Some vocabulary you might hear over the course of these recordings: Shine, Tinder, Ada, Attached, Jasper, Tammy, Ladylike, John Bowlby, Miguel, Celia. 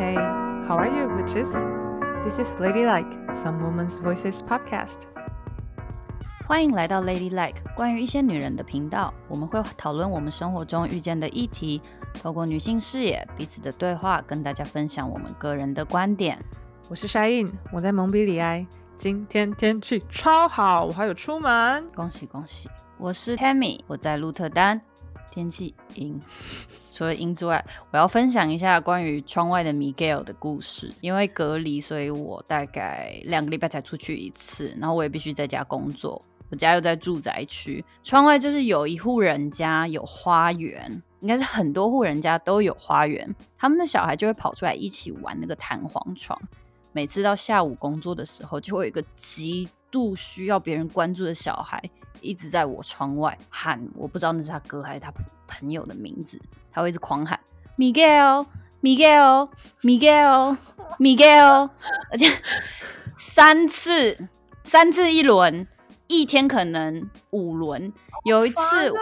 Hey, how are you, witches? This is Ladylike, Some Women's Voices podcast. 欢迎来到 Ladylike， 关于一些女人的频道，我们会讨论我们生活中遇见的议题，透过女性视野，彼此的对话，跟大家分享我们个人的观点。我是Shine，我在蒙彼里埃，今天天气超好，我还有出门，恭喜恭喜。我是 Tammy， 我在鹿特丹，天气阴。除了音之外，我要分享一下关于窗外的 Miguel 的故事。因为隔离，所以我大概2个礼拜才出去一次，然后我也必须在家工作。我家又在住宅区，窗外就是有一户人家有花园，应该是很多户人家都有花园，他们的小孩就会跑出来一起玩那个弹簧床。每次到下午工作的时候，就会有一个极度需要别人关注的小孩一直在我窗外喊，我不知道那是他哥还是他朋友的名字，他会一直狂喊 Miguel， 而且三次一轮，一天可能5轮。有一次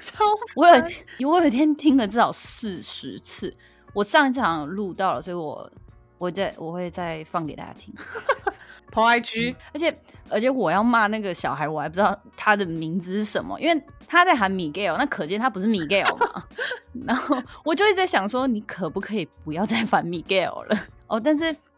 超烦，我有一天听了至少40次。我上一次好像录到了，所以我会再放给大家听抛 IG、而且我要骂那个小孩，我还不知道他的名字是什么，因为他在喊 Miguel， 那可见他不是 Miguel 嘛然后我就一直在想说，你可不可以不要再烦 Miguel 了哦，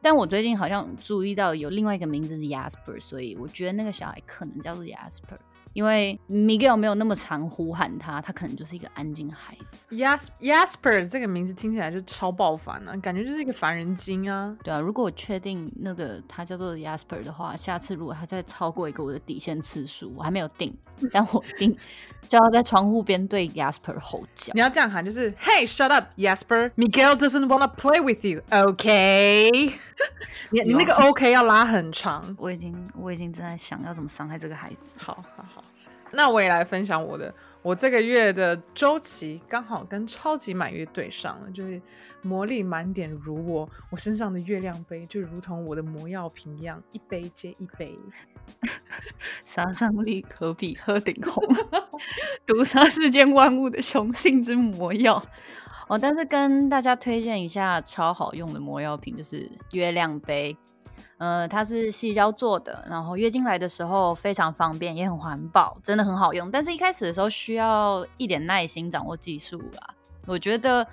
但我最近好像注意到有另外一个名字是 Jasper， 所以我觉得那个小孩可能叫做 Jasper， 因为 Miguel 没有那么常呼喊他，他可能就是一个安静孩子。Jasper 这个名字听起来就超爆烦啊，感觉就是一个烦人精啊。对啊，如果我确定那个他叫做 Jasper 的话，下次如果他再超过一个我的底线次数，我还没有定，但我定就要在窗户边对 Jasper 吼叫。你要这样喊，就是 Hey, shut up, Jasper. Miguel doesn't wanna play with you, OK? 你那个 OK 要拉很长。我已经正在想要怎么伤害这个孩子。好，那我也来分享我的。我这个月的周期刚好跟超级满月对上了，就是魔力满点如我身上的月亮杯就如同我的魔药瓶一样，一杯接一杯杀伤力可比鹤顶红毒杀世间万物的雄性之魔药哦，但是跟大家推荐一下超好用的魔药瓶，就是月亮杯。它是矽胶做的，然后月经来的时候非常方便，也很环保，真的很好用。但是一开始的时候需要一点耐心，掌握技术啦。我觉得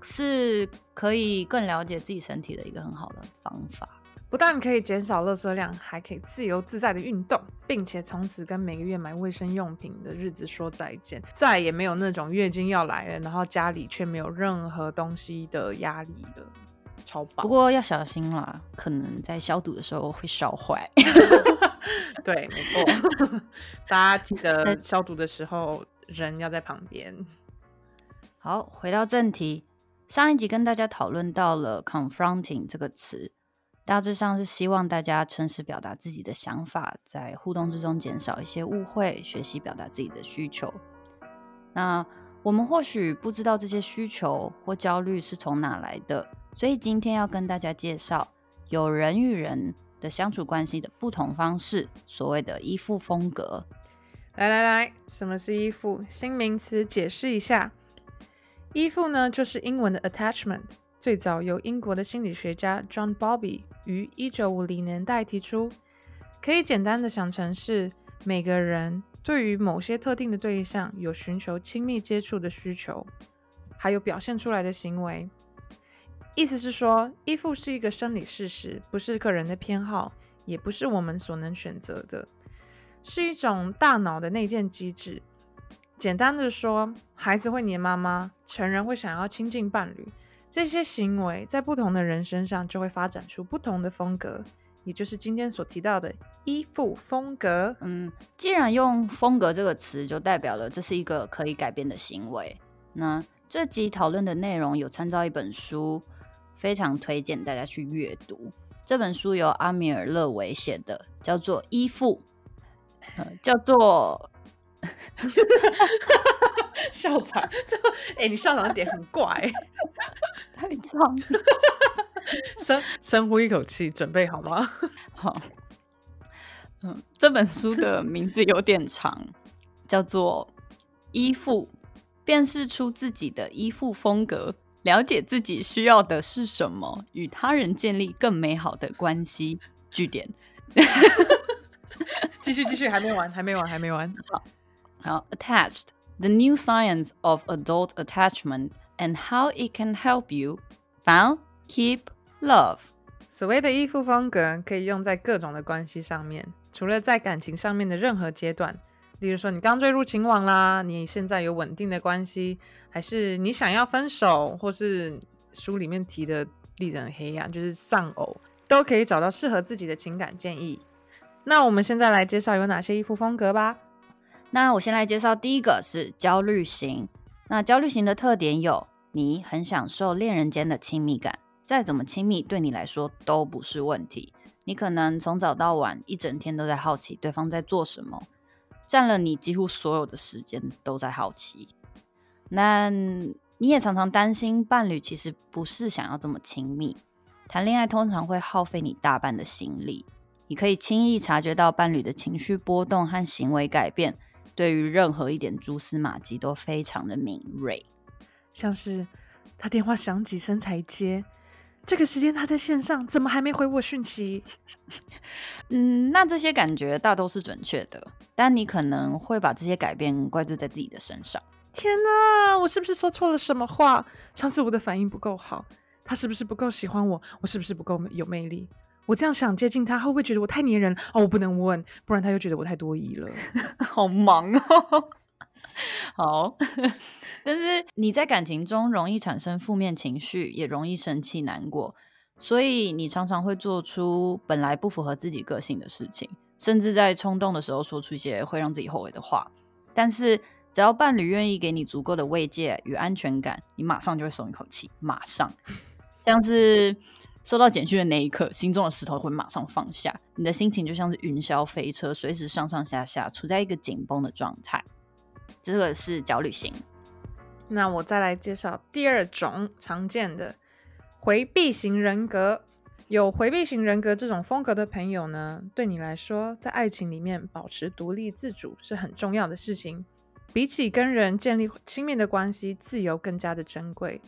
是可以更了解自己身体的一个很好的方法。不但可以减少垃圾量，还可以自由自在的运动，并且从此跟每个月买卫生用品的日子说再见，再也没有那种月经要来了，然后家里却没有任何东西的压力了。超棒，不过要小心啦，可能在消毒的时候会烧坏对，没错大家记得消毒的时候人要在旁边。好，回到正题，上一集跟大家讨论到了 confronting 这个词，大致上是希望大家诚实表达自己的想法，在互动之中减少一些误会，学习表达自己的需求。那我们或许不知道这些需求或焦虑是从哪来的，所以今天要跟大家介绍有人与人的相处关系的不同方式，所谓的依附风格。来，什么是依附？新名词解释一下。依附呢，就是英文的 attachment， 最早由英国的心理学家 John Bowlby 于1950年代提出，可以简单的想成是每个人对于某些特定的对象有寻求亲密接触的需求，还有表现出来的行为。意思是说，依附是一个生理事实，不是个人的偏好，也不是我们所能选择的，是一种大脑的内建机制。简单的说，孩子会黏妈妈，成人会想要亲近伴侣，这些行为在不同的人身上就会发展出不同的风格，也就是今天所提到的依附风格。既然用风格这个词，就代表了这是一个可以改变的行为。那这集讨论的内容有参照一本书，非常推荐大家去阅读。这本书由阿米尔勒维写的，叫做《依附》，叫做笑场。你笑场的点很怪，太长了深呼一口气，准备好吗？好。这本书的名字有点长，叫做《依附》，辨识出自己的依附风格。了解自己需要的是什么，与他人建立更美好的关系。句点。继续，还没完。好 Attached, the new science of adult attachment and how it can help you found, keep, love. 所谓的依附风格可以用在各种的关系上面，除了在感情上面的任何阶段，例如说你刚坠入情网啦，你现在有稳定的关系，还是你想要分手，或是书里面提的例子很黑暗，就是丧偶，都可以找到适合自己的情感建议。那我们现在来介绍有哪些依附风格吧。那我先来介绍第一个是焦虑型。那焦虑型的特点有，你很享受恋人间的亲密感，再怎么亲密对你来说都不是问题。你可能从早到晚一整天都在好奇对方在做什么，占了你几乎所有的时间都在好奇。那你也常常担心伴侣其实不是想要这么亲密，谈恋爱通常会耗费你大半的心力。你可以轻易察觉到伴侣的情绪波动和行为改变，对于任何一点蛛丝马迹都非常的敏锐。像是他电话响几声才接，这个时间他在线上，怎么还没回我讯息？那这些感觉大都是准确的，但你可能会把这些改变怪罪在自己的身上。天哪，我是不是说错了什么话？上次我的反应不够好，他是不是不够喜欢我？我是不是不够有魅力？我这样想接近他，会不会觉得我太黏人？哦，我不能问，不然他又觉得我太多疑了。好忙哦。好，但是你在感情中容易产生负面情绪，也容易生气难过，所以你常常会做出本来不符合自己个性的事情，甚至在冲动的时候说出一些会让自己后悔的话。但是只要伴侣愿意给你足够的慰藉与安全感，你马上就会松一口气，马上像是收到简讯的那一刻，心中的石头会马上放下，你的心情就像是云霄飞车，随时上上下下，处在一个紧绷的状态。这个是焦虑型。那我再来介绍第二种常见的回避型人格。有回避型人格这种风格的朋友呢，对你来说在爱情里面保持独立自主是很重要的事情，比起跟人建立亲密的关系，自由更加的珍贵。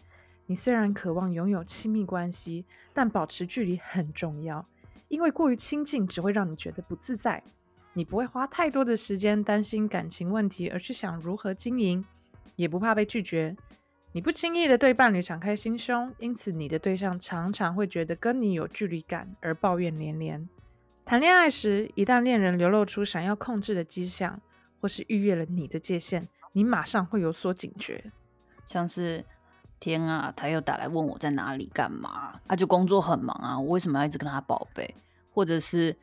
你虽然渴望拥有亲密关系，但保持距离很重要，因为过于亲近只会让你觉得不自在。你不会花太多的时间担心感情问题而去想如何经营，也不怕被拒绝。你不轻易的对伴侣敞开心胸，因此你的对象常常会觉得跟你有距离感而抱怨连连。谈恋爱时，一旦恋人流露出想要控制的迹象，或是逾越了你的界限，你马上会有所警觉。像是天啊，他又打来问我在哪里干嘛，他就工作很忙啊，我为什么要一直跟他报备？或者是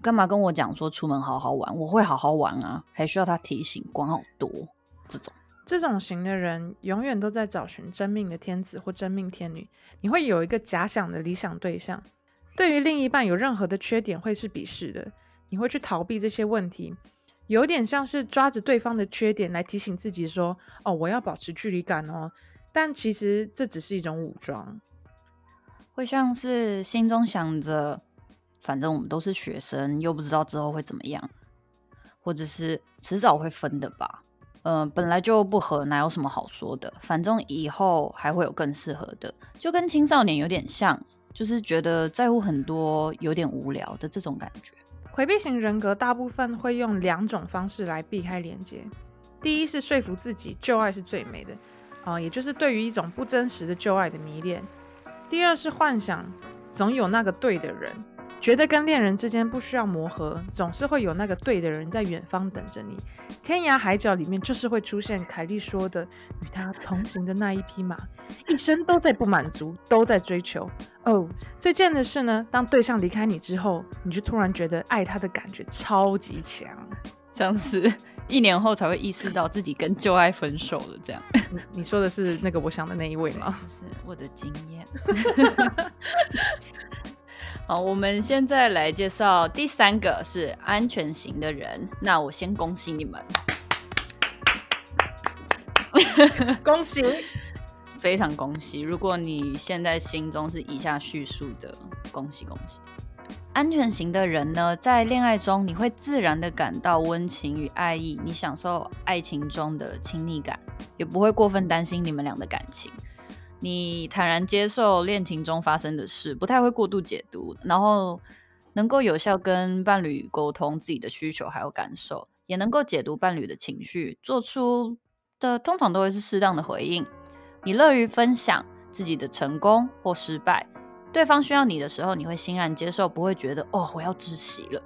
干嘛跟我讲说出门好好玩，我会好好玩啊，还需要他提醒，管好多。这种型的人永远都在找寻真命的天子或真命天女，你会有一个假想的理想对象，对于另一半有任何的缺点会是鄙视的，你会去逃避这些问题，有点像是抓着对方的缺点来提醒自己说，哦，我要保持距离感哦，但其实这只是一种武装。会像是心中想着反正我们都是学生，又不知道之后会怎么样，或者是迟早会分的吧，本来就不合，哪有什么好说的，反正以后还会有更适合的。就跟青少年有点像，就是觉得在乎很多有点无聊的这种感觉。回避型人格大部分会用两种方式来避开连接，第一是说服自己旧爱是最美的，也就是对于一种不真实的旧爱的迷恋。第二是幻想总有那个对的人，觉得跟恋人之间不需要磨合，总是会有那个对的人在远方等着你，天涯海角里面就是会出现凯莉说的与他同行的那一匹马，一生都在不满足，都在追求。最贱的是呢，当对象离开你之后，你就突然觉得爱他的感觉超级强，像是1年后才会意识到自己跟旧爱分手了这样。你说的是那个我想的那一位吗？就是我的经验。好，我们现在来介绍第三个是安全型的人。那我先恭喜你们。恭喜。非常恭喜，如果你现在心中是以下叙述的，恭喜恭喜。安全型的人呢，在恋爱中你会自然的感到温情与爱意，你享受爱情中的亲密感，也不会过分担心你们俩的感情。你坦然接受恋情中发生的事，不太会过度解读，然后能够有效跟伴侣沟通自己的需求还有感受，也能够解读伴侣的情绪，做出的通常都会是适当的回应。你乐于分享自己的成功或失败，对方需要你的时候你会欣然接受，不会觉得哦我要窒息了。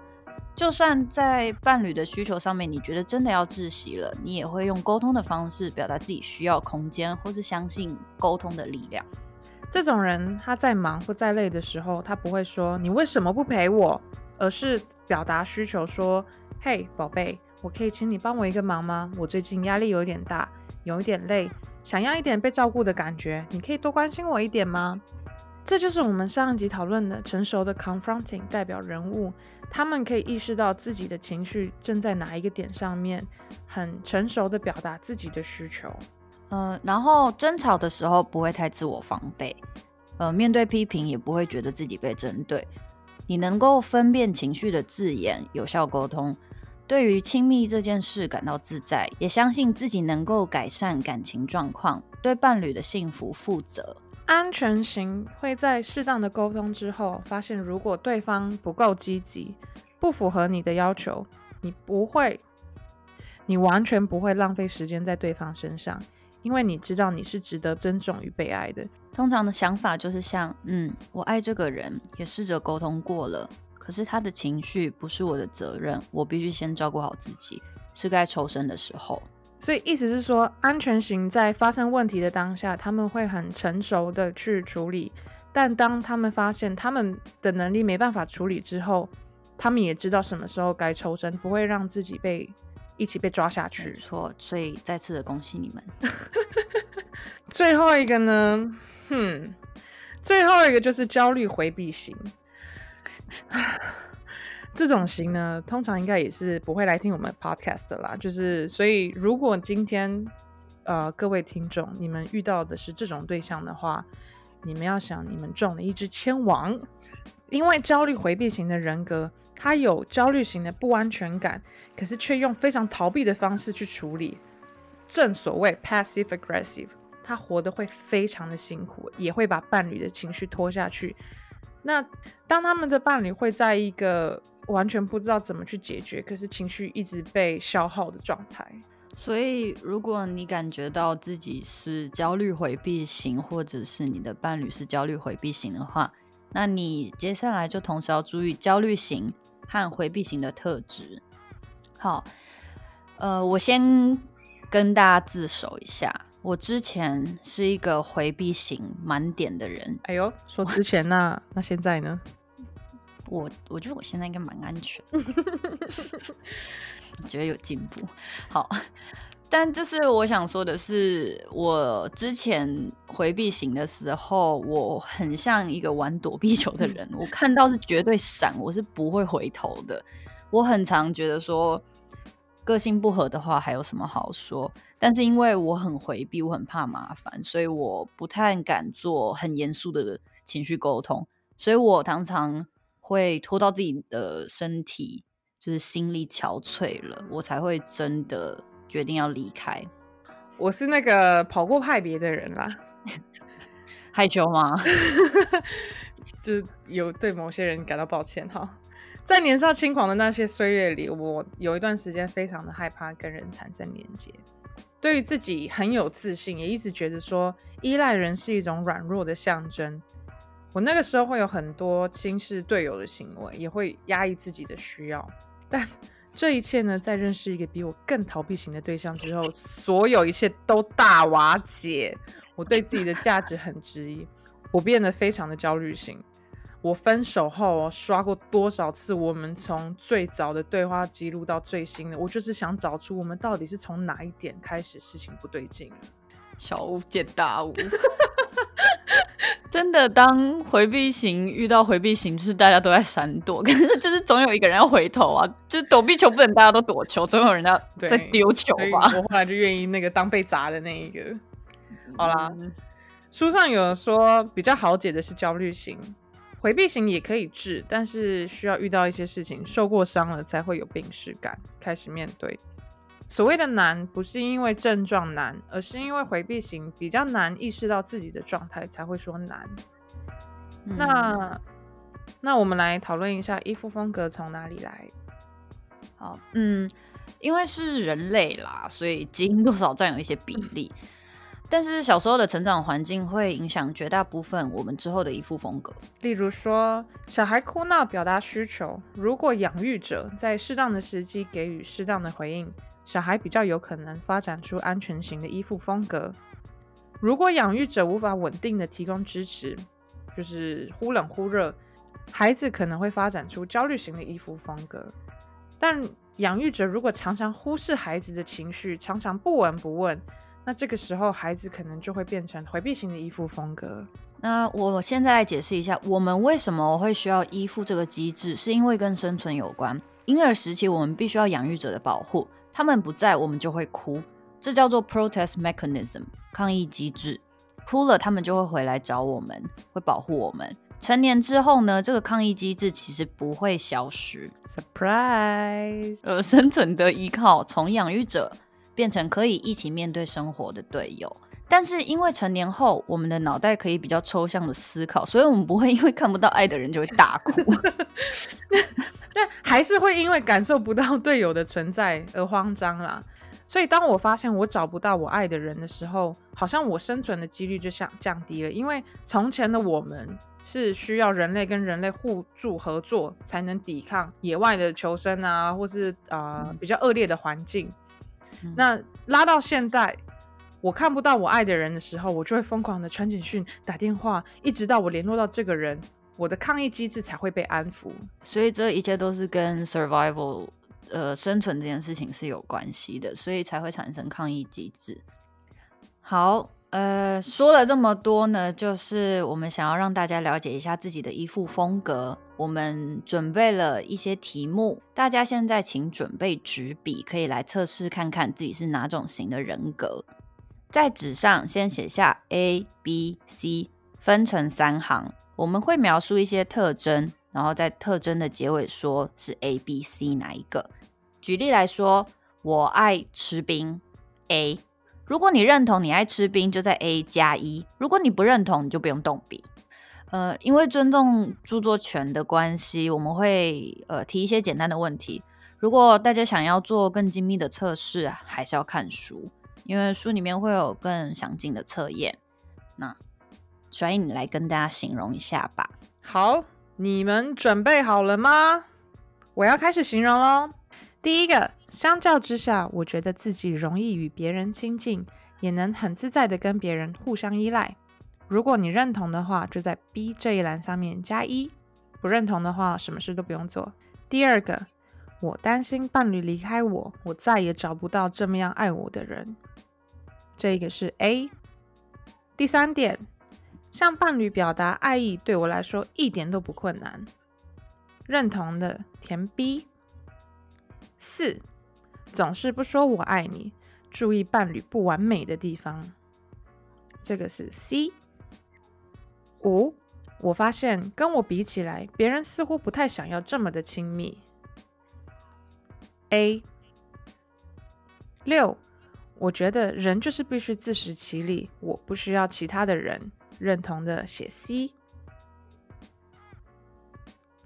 就算在伴侣的需求上面你觉得真的要窒息了，你也会用沟通的方式表达自己需要空间，或是相信沟通的力量。这种人他在忙或在累的时候，他不会说你为什么不陪我，而是表达需求说，嘿宝贝，我可以请你帮我一个忙吗？我最近压力有点大，有一点累，想要一点被照顾的感觉，你可以多关心我一点吗？这就是我们上一集讨论的成熟的 confronting 代表人物，他们可以意识到自己的情绪正在哪一个点上面，很成熟的表达自己的需求。然后争吵的时候不会太自我防备，面对批评也不会觉得自己被针对，你能够分辨情绪的字眼，有效沟通，对于亲密这件事感到自在，也相信自己能够改善感情状况，对伴侣的幸福负责。安全型会在适当的沟通之后，发现如果对方不够积极，不符合你的要求，你完全不会浪费时间在对方身上，因为你知道你是值得尊重与被爱的。通常的想法就是像，我爱这个人，也试着沟通过了，可是他的情绪不是我的责任，我必须先照顾好自己，是该抽身的时候。所以意思是说，安全型在发生问题的当下，他们会很成熟的去处理，但当他们发现他们的能力没办法处理之后，他们也知道什么时候该抽身，不会让自己一起被抓下去。没错，所以再次的恭喜你们。最后一个呢，最后一个就是焦虑回避型。这种型呢，通常应该也是不会来听我们 podcast 的啦，所以如果今天各位听众你们遇到的是这种对象的话，你们要想你们中了一只千王，因为焦虑回避型的人格，他有焦虑型的不安全感，可是却用非常逃避的方式去处理，正所谓 passive aggressive， 他活得会非常的辛苦，也会把伴侣的情绪拖下去。那当他们的伴侣会在一个完全不知道怎么去解决，可是情绪一直被消耗的状态。所以如果你感觉到自己是焦虑回避型，或者是你的伴侣是焦虑回避型的话，那你接下来就同时要注意焦虑型和回避型的特质。好，我先跟大家自首一下，我之前是一个回避型满点的人。哎呦，说之前那现在呢？我觉得我现在应该蛮安全的，我觉得有进步。好，但我想说的是，我之前回避型的时候，我很像一个玩躲避球的人，我看到是绝对闪，我是不会回头的。我很常觉得说，个性不合的话还有什么好说，但是因为我很回避，我很怕麻烦，所以我不太敢做很严肃的情绪沟通，所以我常常会拖到自己的身体心力憔悴了，我才会真的决定要离开。我是那个跑过派别的人啦。害羞吗？有对某些人感到抱歉哈。在年少轻狂的那些岁月里，我有一段时间非常的害怕跟人产生连接，对于自己很有自信，也一直觉得说依赖人是一种软弱的象征。我那个时候会有很多轻视队友的行为，也会压抑自己的需要。但这一切呢，在认识一个比我更逃避型的对象之后，所有一切都大瓦解，我对自己的价值很质疑，我变得非常的焦虑型。我分手后刷过多少次我们从最早的对话记录到最新的，我就是想找出我们到底是从哪一点开始事情不对劲了。小巫见大巫。真的，当回避型遇到回避型，大家都在闪躲，可是总有一个人要回头啊，躲避球不能大家都躲球，总有人要在丢球吧。我后来就愿意那个当被砸的那一个。好啦，书上有说比较好解的是焦虑型，回避型也可以治，但是需要遇到一些事情，受过伤了才会有病耻感，开始面对。所谓的难不是因为症状难，而是因为回避型比较难意识到自己的状态才会说难。那我们来讨论一下依附风格从哪里来。好，因为是人类啦，所以基因多少占有一些比例，但是小时候的成长环境会影响绝大部分我们之后的依附风格。例如说，小孩哭闹表达需求，如果养育者在适当的时机给予适当的回应，小孩比较有可能发展出安全型的依附风格。如果养育者无法稳定的提供支持，就是忽冷忽热，孩子可能会发展出焦虑型的依附风格。但养育者如果常常忽视孩子的情绪，常常不闻不问，那这个时候孩子可能就会变成回避型的依附风格。那我现在来解释一下我们为什么会需要依附这个机制，是因为跟生存有关。婴儿时期我们必须要养育者的保护，他们不在我们就会哭，这叫做 protest mechanism 抗议机制，哭了他们就会回来找我们，会保护我们。成年之后呢，这个抗议机制其实不会消失。 Surprise！ 生存的依靠从养育者变成可以一起面对生活的队友。但是因为成年后我们的脑袋可以比较抽象的思考，所以我们不会因为看不到爱的人就会大哭但还是会因为感受不到队友的存在而慌张啦。所以当我发现我找不到我爱的人的时候，好像我生存的几率就降低了，因为从前的我们是需要人类跟人类互助合作才能抵抗野外的求生啊，或是比较恶劣的环境。那拉到现代，我看不到我爱的人的时候，我就会疯狂的传简讯、打电话，一直到我联络到这个人，我的抗议机制才会被安抚。所以这一切都是跟 survival生存这件事情是有关系的，所以才会产生抗议机制。好，说了这么多呢，就是我们想要让大家了解一下自己的依附风格。我们准备了一些题目，大家现在请准备纸笔，可以来测试看看自己是哪种型的人格。在纸上先写下 A、B、C， 分成三行，我们会描述一些特征，然后在特征的结尾说是 A、B、C 哪一个。举例来说，我爱吃冰 A， 如果你认同你爱吃冰就在 A 加1，如果你不认同你就不用动笔。因为尊重著作权的关系，我们会提一些简单的问题，如果大家想要做更精密的测试还是要看书，因为书里面会有更详尽的测验。那所以你来跟大家形容一下吧。好，你们准备好了吗？我要开始形容咯。第一个，相较之下，我觉得自己容易与别人亲近，也能很自在的跟别人互相依赖。如果你认同的话，就在 B 这一栏上面加1，不认同的话，什么事都不用做。第二个，我担心伴侣离开我，我再也找不到这么样爱我的人，这个是 A。 第三点，向伴侣表达爱意对我来说一点都不困难，认同的填 B。 4， 总是不说我爱你，注意伴侣不完美的地方，这个是 C。 5， 我发现跟我比起来别人似乎不太想要这么的亲密， A。 6， 我觉得人就是必须自食其力，我不需要其他的人，认同的写 C。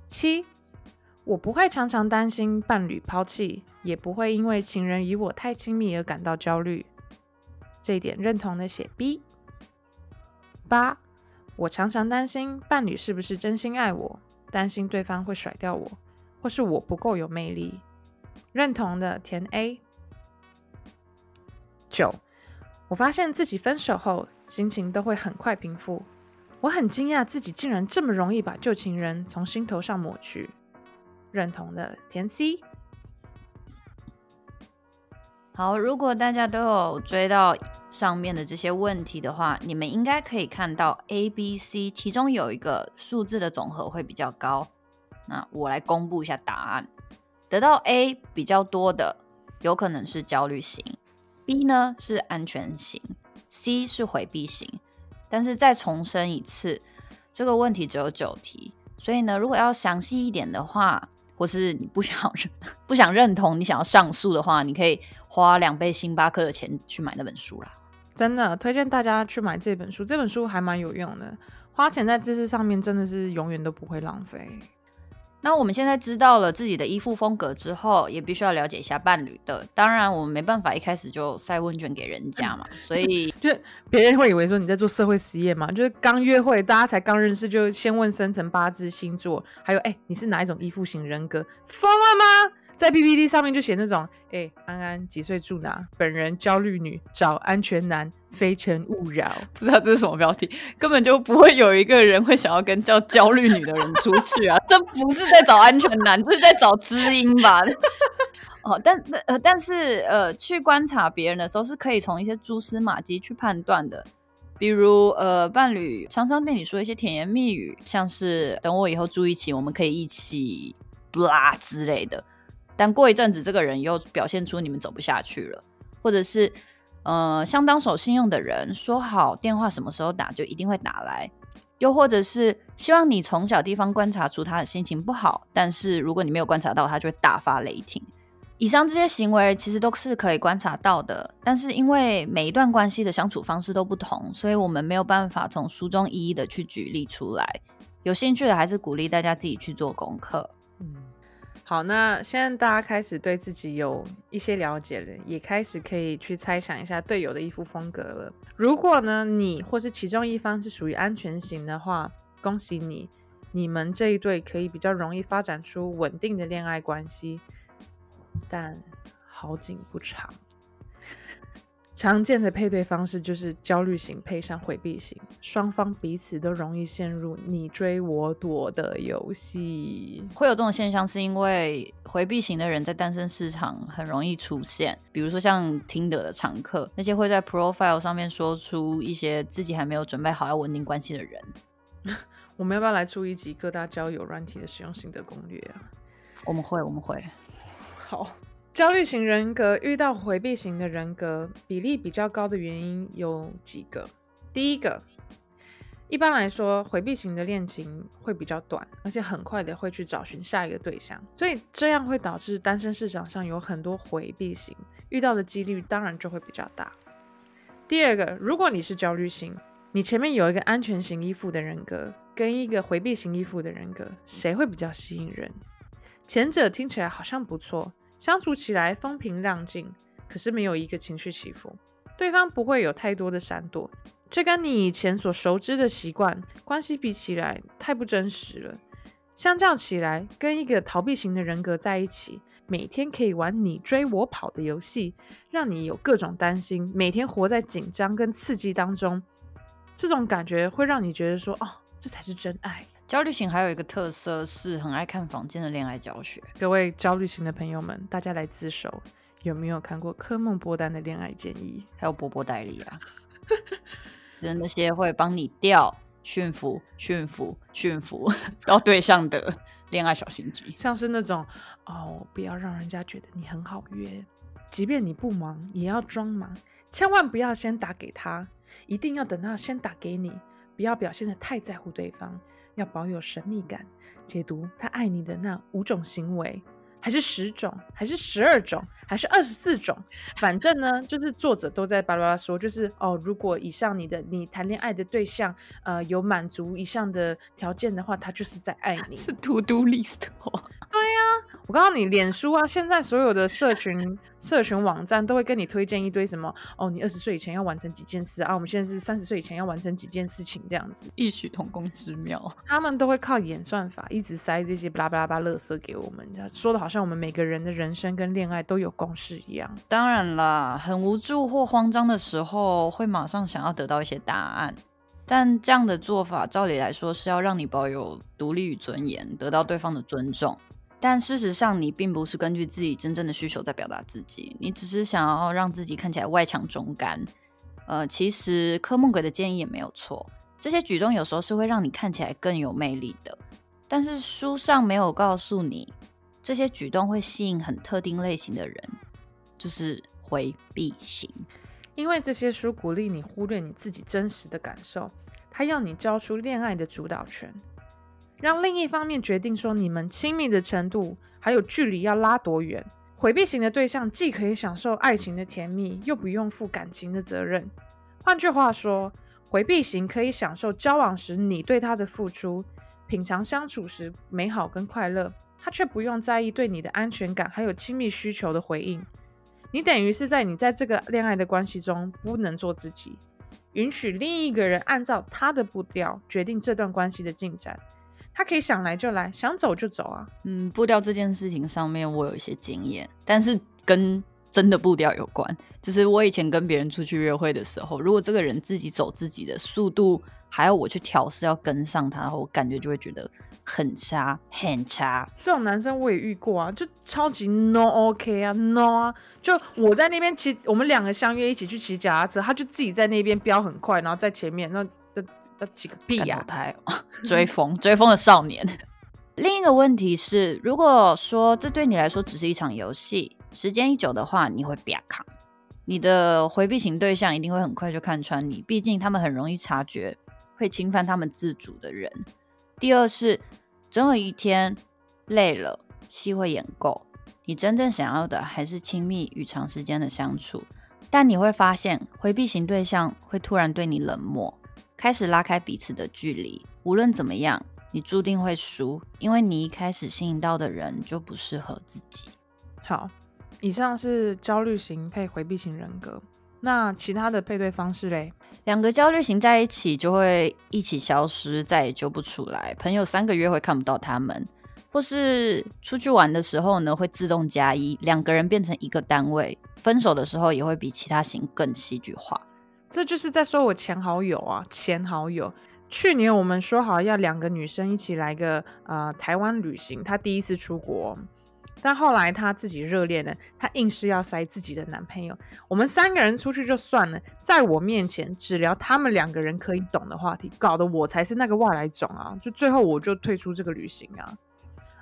7， 我不会常常担心伴侣抛弃，也不会因为情人与我太亲密而感到焦虑，这一点认同的写 B。 8， 我常常担心伴侣是不是真心爱我，担心对方会甩掉我，或是我不够有魅力，认同的填 A。 9， 我发现自己分手后心情都会很快平复，我很惊讶自己竟然这么容易把旧情人从心头上抹去，认同的填 C。 好，如果大家都有追到上面的这些问题的话，你们应该可以看到 ABC 其中有一个数字的总和会比较高。那我来公布一下答案，得到 A 比较多的有可能是焦虑型， B 呢是安全型，C 是回避型。但是再重申一次，这个问题只有9题，所以呢，如果要详细一点的话，或是你不想认同，你想要上诉的话，你可以花2倍星巴克的钱去买那本书啦。真的推荐大家去买这本书，这本书还蛮有用的，花钱在知识上面真的是永远都不会浪费。那我们现在知道了自己的依附风格之后，也必须要了解一下伴侣的。当然我们没办法一开始就塞问卷给人家嘛，所以就是别人会以为说你在做社会实验嘛，就是刚约会大家才刚认识就先问生辰八字星座，还有你是哪一种依附型人格，疯了吗？在 PPT 上面就写那种安安几岁住哪，本人焦虑女，找安全男，非诚勿扰。不知道这是什么标题，根本就不会有一个人会想要跟叫焦虑女的人出去啊这不是在找安全男，这是在找知音吧哦，但是去观察别人的时候是可以从一些蛛丝马迹去判断的，比如伴侣常常对你说一些甜言蜜语，像是等我以后住一起我们可以一起 blah 之类的，但过一阵子这个人又表现出你们走不下去了，或者是相当守信用的人说好电话什么时候打就一定会打来，又或者是希望你从小地方观察出他的心情不好，但是如果你没有观察到他就会大发雷霆。以上这些行为其实都是可以观察到的，但是因为每一段关系的相处方式都不同，所以我们没有办法从书中一一的去举例出来，有兴趣的还是鼓励大家自己去做功课。好，那现在大家开始对自己有一些了解了，也开始可以去猜想一下队友的依附风格了。如果呢你或是其中一方是属于安全型的话，恭喜你，你们这一对可以比较容易发展出稳定的恋爱关系。但好景不长，常见的配对方式就是焦虑型配上回避型，双方彼此都容易陷入你追我躲的游戏。会有这种现象是因为回避型的人在单身市场很容易出现，比如说像 Tinder 的常客，那些会在 profile 上面说出一些自己还没有准备好要稳定关系的人我们要不要来出一集各大交友软体的使用心得攻略啊？我们会好。焦虑型人格遇到回避型的人格比例比较高的原因有几个。第一个，一般来说回避型的恋情会比较短，而且很快的会去找寻下一个对象，所以这样会导致单身市场上有很多回避型，遇到的几率当然就会比较大。第二个，如果你是焦虑型，你前面有一个安全型依附的人格跟一个回避型依附的人格，谁会比较吸引人？前者听起来好像不错，相处起来风平浪静，可是没有一个情绪起伏，对方不会有太多的闪躲，这跟你以前所熟知的习惯关系比起来太不真实了。相较起来，跟一个逃避型的人格在一起，每天可以玩你追我跑的游戏，让你有各种担心，每天活在紧张跟刺激当中，这种感觉会让你觉得说，哦，这才是真爱。焦虑型还有一个特色是很爱看坊间的恋爱教学，各位焦虑型的朋友们，大家来自首，有没有看过科梦波丹的恋爱建议，还有波波代理啊就是那些会帮你钓驯服到对象的恋爱小心机，像是那种不要让人家觉得你很好约，即便你不忙也要装忙，千万不要先打给他，一定要等他先打给你，不要表现得太在乎对方，要保有神秘感，解读他爱你的那5种行为，还是10种，还是12种，还是24种，反正呢就是作者都在巴拉巴拉说，就是如果以上你谈恋爱的对象有满足以上的条件的话，他就是在爱你。是 to do list 哦。对啊，我告诉你，脸书啊，现在所有的社群网站都会跟你推荐一堆什么你20岁以前要完成几件事啊，我们现在是30岁以前要完成几件事情，这样子异曲同工之妙。他们都会靠演算法一直塞这些巴拉巴拉巴垃圾给我们，说的好像我们每个人的人生跟恋爱都有公式一样。当然啦，很无助或慌张的时候会马上想要得到一些答案，但这样的做法照理来说是要让你保有独立与尊严，得到对方的尊重，但事实上你并不是根据自己真正的需求在表达自己，你只是想要让自己看起来外强中干。其实柯梦给的建议也没有错，这些举动有时候是会让你看起来更有魅力的，但是书上没有告诉你这些举动会吸引很特定类型的人，就是回避型，因为这些书鼓励你忽略你自己真实的感受，它要你交出恋爱的主导权。让另一方面决定说你们亲密的程度还有距离要拉多远。回避型的对象既可以享受爱情的甜蜜，又不用负感情的责任。换句话说，回避型可以享受交往时你对他的付出，品尝相处时美好跟快乐，他却不用在意对你的安全感还有亲密需求的回应。你等于是在你在这个恋爱的关系中不能做自己，允许另一个人按照他的步调决定这段关系的进展，他可以想来就来，想走就走啊。步调这件事情上面我有一些经验，但是跟真的步调有关。就是我以前跟别人出去约会的时候，如果这个人自己走自己的速度，还有我去调试要跟上他，我感觉就会觉得很差很差。这种男生我也遇过啊，就超级 no OK 啊 no 啊，就我在那边骑，我们两个相约一起去骑脚踏车，他就自己在那边飙很快，然后在前面，那要骑个屁啊，追风追风的少年。另一个问题是，如果说这对你来说只是一场游戏，时间一久的话，你会啪卡，你的回避型对象一定会很快就看穿你，毕竟他们很容易察觉会侵犯他们自主的人。第二是，总有一天累了，戏会演够，你真正想要的还是亲密与长时间的相处，但你会发现回避型对象会突然对你冷漠，开始拉开彼此的距离。无论怎么样，你注定会输，因为你一开始吸引到的人就不适合自己。好，以上是焦虑型配回避型人格，那其他的配对方式嘞？两个焦虑型在一起就会一起消失，再也揪不出来，朋友3个月会看不到他们，或是出去玩的时候呢会自动加一，2个人变成1个单位，分手的时候也会比其他型更戏剧化。这就是在说我前好友啊，前好友去年我们说好要2个女生一起来个台湾旅行，她第一次出国，但后来她自己热恋了，她硬是要塞自己的男朋友。我们3个人出去就算了，在我面前只聊他们2个人可以懂的话题，搞得我才是那个外来种啊！就最后我就退出这个旅行啊。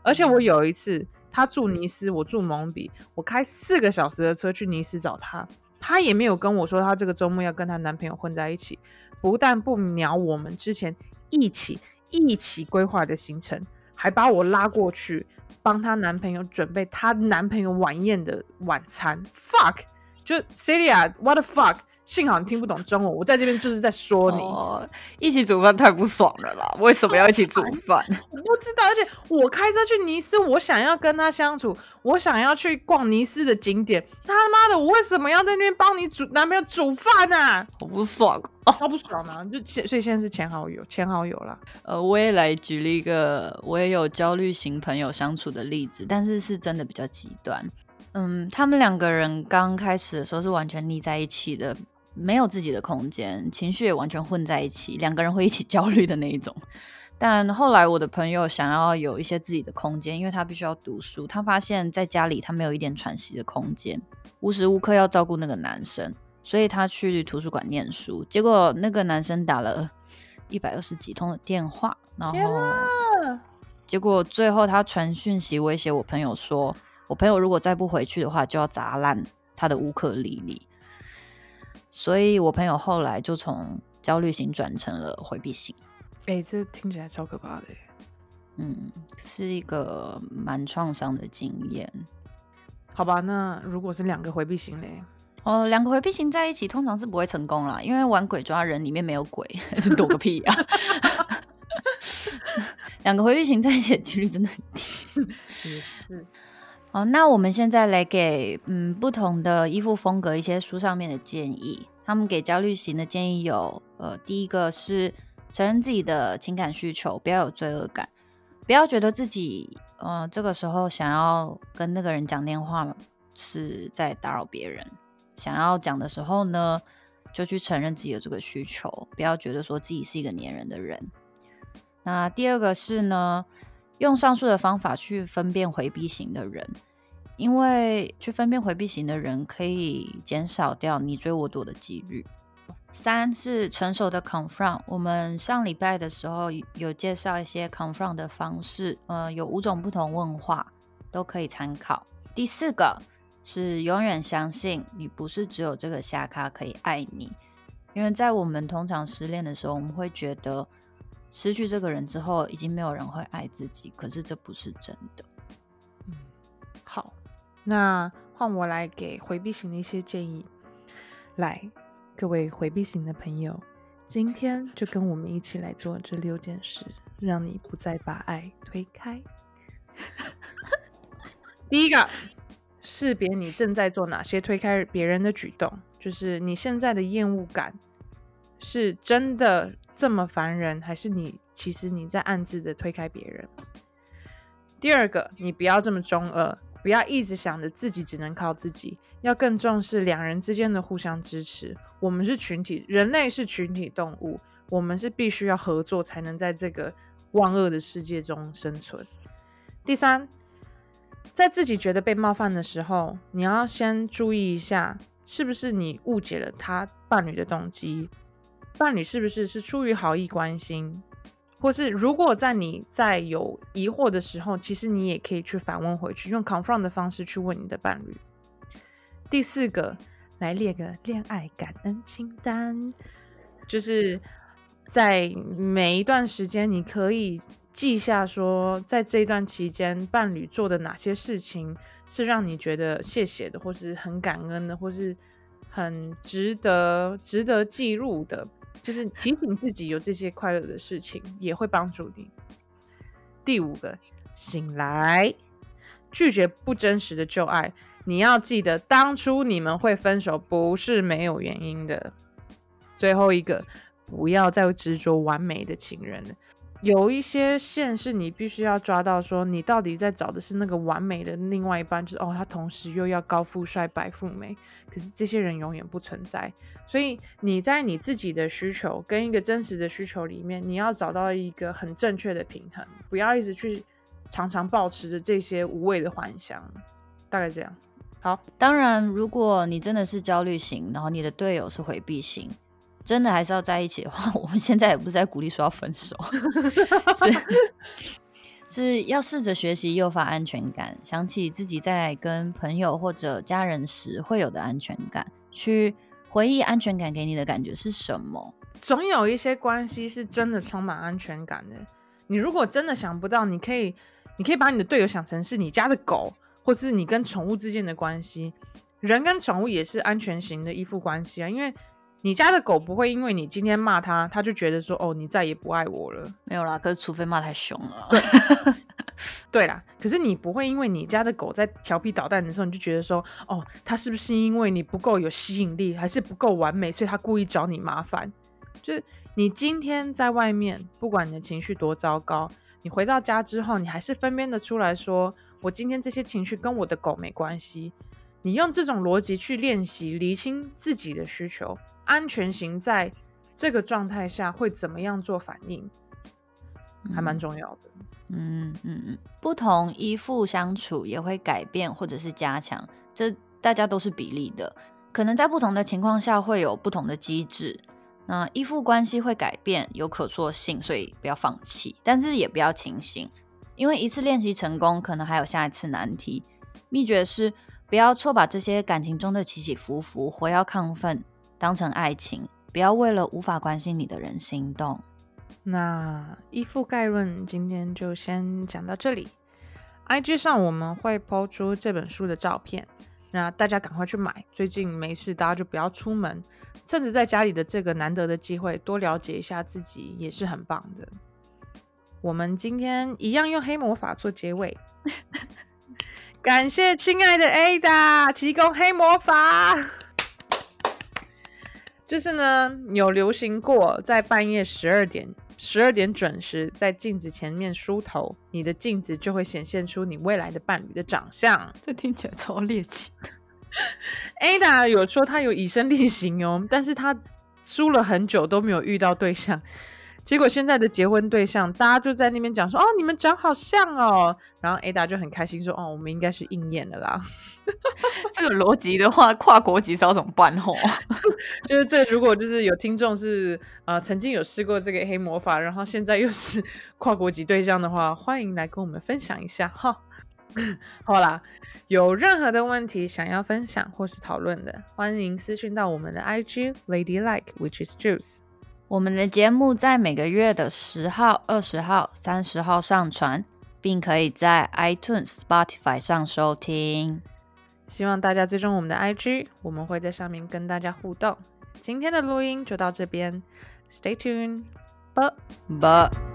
而且我有一次，她住尼斯，我住蒙彼，我开4个小时的车去尼斯找她，她也没有跟我说她这个周末要跟她男朋友混在一起，不但不鸟我们之前一起规划的行程，还把我拉过去帮她男朋友准备她男朋友晚宴的晚餐。 Fuck， 就 Celia what the fuck， 幸好你听不懂中文，我在这边就是在说你一起煮饭太不爽了啦，为什么要一起煮饭我不知道。而且我开车去尼斯，我想要跟她相处，我想要去逛尼斯的景点，他妈的我为什么要在那边帮你男朋友煮饭啊，好不爽哦，超不爽啊。就所以现在是前好友啦。我也来举例一个我也有焦虑型朋友相处的例子，但是是真的比较极端。他们2个人刚开始的时候是完全腻在一起的，没有自己的空间，情绪也完全混在一起，2个人会一起焦虑的那一种。但后来我的朋友想要有一些自己的空间，因为他必须要读书，他发现在家里他没有一点喘息的空间，无时无刻要照顾那个男生，所以他去图书馆念书，结果那个男生打了120几通的电话，然后结果最后他传讯息威胁我朋友说，我朋友如果再不回去的话就要砸烂他的乌克丽丽。所以我朋友后来就从焦虑型转成了回避型。这听起来超可怕的耶。是一个蛮创伤的经验。好吧，那如果是2个回避型嘞？2个回避型在一起通常是不会成功啦，因为玩鬼抓人里面没有鬼是躲个屁啊2个回避型在一起的几率真的很低也是。那我们现在来给不同的依附风格一些书上面的建议。他们给焦虑型的建议有第一个是承认自己的情感需求，不要有罪恶感，不要觉得自己这个时候想要跟那个人讲电话是在打扰别人，想要讲的时候呢就去承认自己的这个需求，不要觉得说自己是一个黏人的人。那第二个是呢，用上述的方法去分辨回避型的人，因为去分辨回避型的人可以减少掉你追我躲的几率。3是成熟的 confront， 我们上礼拜的时候有介绍一些 confront 的方式，有5种不同问话都可以参考。第4个是永远相信你不是只有这个下咖可以爱你，因为在我们通常失恋的时候，我们会觉得失去这个人之后已经没有人会爱自己，可是这不是真的。嗯，好，那换我来给回避型的一些建议。来，各位回避型的朋友，今天就跟我们一起来做这6件事，让你不再把爱推开。第一个，识别你正在做哪些推开别人的举动，就是你现在的厌恶感是真的这么烦人，还是你其实你在暗自的推开别人。第二个，你不要这么中二，不要一直想着自己只能靠自己，要更重视两人之间的互相支持。我们是群体，人类是群体动物，我们是必须要合作才能在这个万恶的世界中生存。第三，在自己觉得被冒犯的时候，你要先注意一下，是不是你误解了他伴侣的动机，伴侣是不是出于好意关心，或是如果在你在有疑惑的时候，其实你也可以去反问回去，用 confront 的方式去问你的伴侣。第四个，来列个恋爱感恩清单，就是在每一段时间你可以记下说，在这一段期间伴侣做的哪些事情是让你觉得谢谢的，或是很感恩的，或是很值得记录的，就是提醒自己有这些快乐的事情，也会帮助你。第五个，醒来，拒绝不真实的旧爱。你要记得，当初你们会分手不是没有原因的。最后一个，不要再执着完美的情人了。有一些线是你必须要抓到，说你到底在找的是那个完美的另外一半，就是哦，他同时又要高富帅白富美，可是这些人永远不存在。所以你在你自己的需求跟一个真实的需求里面，你要找到一个很正确的平衡，不要一直去常常抱持着这些无谓的幻想，大概这样。好，当然如果你真的是焦虑型，然后你的队友是回避型，真的还是要在一起的话，我们现在也不是在鼓励说要分手，是要试着学习诱发安全感，想起自己在跟朋友或者家人时会有的安全感，去回忆安全感给你的感觉是什么。总有一些关系是真的充满安全感的，你如果真的想不到，你可以把你的队友想成是你家的狗，或是你跟宠物之间的关系。人跟宠物也是安全型的依附关系啊，因为你家的狗不会因为你今天骂它，它就觉得说哦，你再也不爱我了。没有啦，可是除非骂太凶了。对啦，可是你不会因为你家的狗在调皮捣蛋的时候，你就觉得说哦，它是不是因为你不够有吸引力，还是不够完美，所以它故意找你麻烦。就是你今天在外面，不管你的情绪多糟糕，你回到家之后，你还是分辨得出来说，我今天这些情绪跟我的狗没关系。你用这种逻辑去练习厘清自己的需求，安全型在这个状态下会怎么样做反应，还蛮重要的。不同依附相处也会改变或者是加强，这大家都是比例的，可能在不同的情况下会有不同的机制。那依附关系会改变，有可塑性，所以不要放弃，但是也不要轻信，因为一次练习成功，可能还有下一次难题。秘诀是不要错把这些感情中的起起伏伏、活跃亢奋当成爱情，不要为了无法关心你的人心动。那依附概论今天就先讲到这里。 IG 上我们会 po 出这本书的照片，那大家赶快去买，最近没事大家就不要出门，趁着在家里的这个难得的机会多了解一下自己也是很棒的。我们今天一样用黑魔法做结尾。感谢亲爱的 Ada 提供黑魔法。就是呢，有流行过在半夜12点准时在镜子前面梳头，你的镜子就会显现出你未来的伴侣的长相。这听起来超猎奇的。Ada 有说她有以身力行哦，但是她梳了很久都没有遇到对象，结果现在的结婚对象大家就在那边讲说哦，你们长好像哦，然后 Ada 就很开心说哦，我们应该是应验了啦。这个逻辑的话，跨国籍是要怎么办吼？就是这如果就是有听众是曾经有试过这个黑魔法，然后现在又是跨国籍对象的话，欢迎来跟我们分享一下哈。好啦，有任何的问题想要分享或是讨论的，欢迎私讯到我们的 IG Ladylike which is Juice。我们的节目在每个月的10号、20号、30号上传，并可以在 iTunes、Spotify 上收听。希望大家追踪我们的 IG， 我们会在上面跟大家互动。今天的录音就到这边 ，Stay tuned， 啵啵。